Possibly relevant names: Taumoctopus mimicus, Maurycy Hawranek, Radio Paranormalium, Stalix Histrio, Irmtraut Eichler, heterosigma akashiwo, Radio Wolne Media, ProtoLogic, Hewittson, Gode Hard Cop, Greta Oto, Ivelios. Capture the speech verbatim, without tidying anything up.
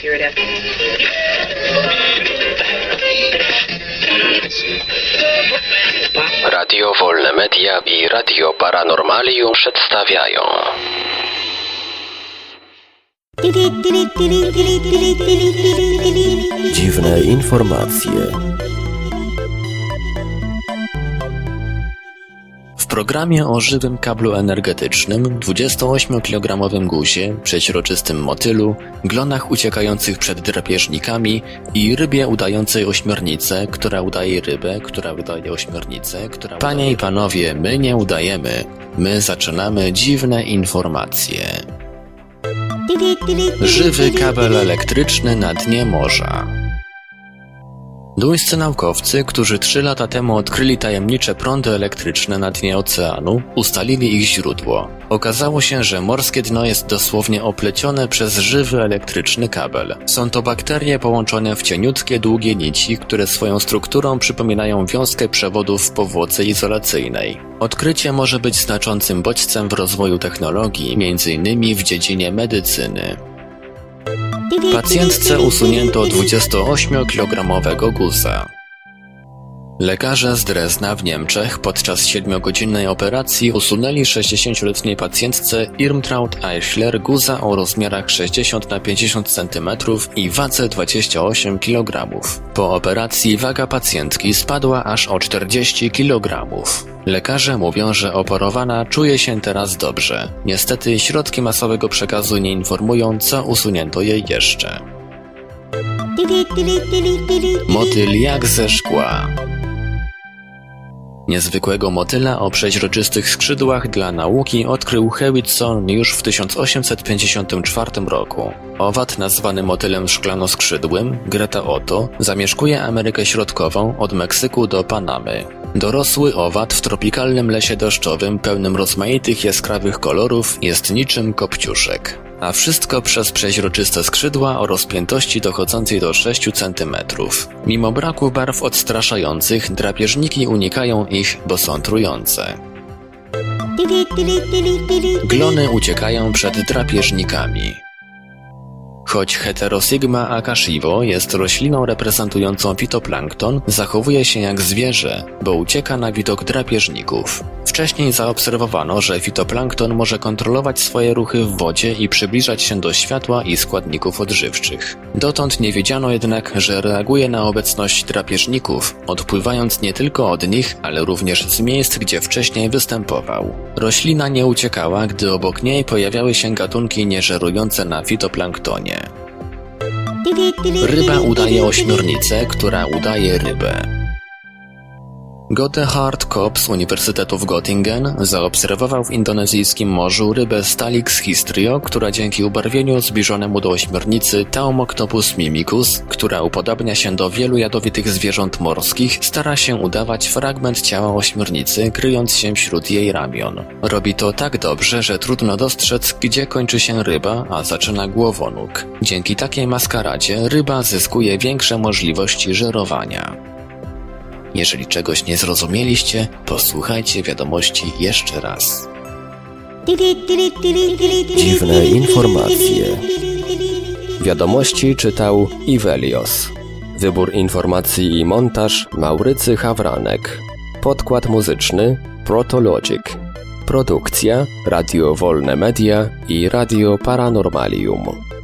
Hear it after me. Radio Wolne Media i Radio Paranormalium przedstawiają. Dziwne informacje. W programie o żywym kablu energetycznym, dwudziestoośmiokilogramowym guzie, przeźroczystym motylu, glonach uciekających przed drapieżnikami i rybie udającej ośmiornicę, która udaje rybę, która udaje ośmiornicę, która... Panie i panowie, my nie udajemy. My zaczynamy dziwne informacje. Żywy kabel elektryczny na dnie morza. Duńscy naukowcy, którzy trzy lata temu odkryli tajemnicze prądy elektryczne na dnie oceanu, ustalili ich źródło. Okazało się, że morskie dno jest dosłownie oplecione przez żywy elektryczny kabel. Są to bakterie połączone w cieniutkie, długie nici, które swoją strukturą przypominają wiązkę przewodów w powłoce izolacyjnej. Odkrycie może być znaczącym bodźcem w rozwoju technologii, między innymi w dziedzinie medycyny. Pacjentce usunięto dwudziestoośmiokilogramowego guza. Lekarze z Drezna w Niemczech podczas siedmiogodzinnej operacji usunęli sześćdziesięcioletniej pacjentce Irmtraut Eichler guza o rozmiarach sześćdziesiąt na pięćdziesiąt centymetrów i wadze dwadzieścia osiem kilogramów. Po operacji waga pacjentki spadła aż o czterdzieści kilogramów. Lekarze mówią, że operowana czuje się teraz dobrze. Niestety środki masowego przekazu nie informują, co usunięto jej jeszcze. Motyl jak ze szkła. Niezwykłego motyla o przeźroczystych skrzydłach dla nauki odkrył Hewittson już w tysiąc osiemset pięćdziesiątym czwartym roku. Owad nazwany motylem szklanoskrzydłym, Greta Oto, zamieszkuje Amerykę Środkową od Meksyku do Panamy. Dorosły owad w tropikalnym lesie deszczowym pełnym rozmaitych jaskrawych kolorów jest niczym kopciuszek. A wszystko przez przeźroczyste skrzydła o rozpiętości dochodzącej do sześć centymetrów. Mimo braku barw odstraszających, drapieżniki unikają ich, bo są trujące. Glony uciekają przed drapieżnikami. Choć heterosigma akashiwo jest rośliną reprezentującą fitoplankton, zachowuje się jak zwierzę, bo ucieka na widok drapieżników. Wcześniej zaobserwowano, że fitoplankton może kontrolować swoje ruchy w wodzie i przybliżać się do światła i składników odżywczych. Dotąd nie wiedziano jednak, że reaguje na obecność drapieżników, odpływając nie tylko od nich, ale również z miejsc, gdzie wcześniej występował. Roślina nie uciekała, gdy obok niej pojawiały się gatunki nieżerujące na fitoplanktonie. Ryba udaje ośmiornicę, która udaje rybę. Gode Hard Cop z Uniwersytetu w Göttingen zaobserwował w indonezyjskim morzu rybę Stalix Histrio, która dzięki ubarwieniu zbliżonemu do ośmiornicy Taumoctopus mimicus, która upodabnia się do wielu jadowitych zwierząt morskich, stara się udawać fragment ciała ośmiornicy, kryjąc się wśród jej ramion. Robi to tak dobrze, że trudno dostrzec, gdzie kończy się ryba, a zaczyna głowonóg. Dzięki takiej maskaradzie ryba zyskuje większe możliwości żerowania. Jeżeli czegoś nie zrozumieliście, posłuchajcie wiadomości jeszcze raz. Dziwne informacje. Wiadomości czytał Ivelios. Wybór informacji i montaż Maurycy Hawranek. Podkład muzyczny ProtoLogic. Produkcja Radio Wolne Media i Radio Paranormalium.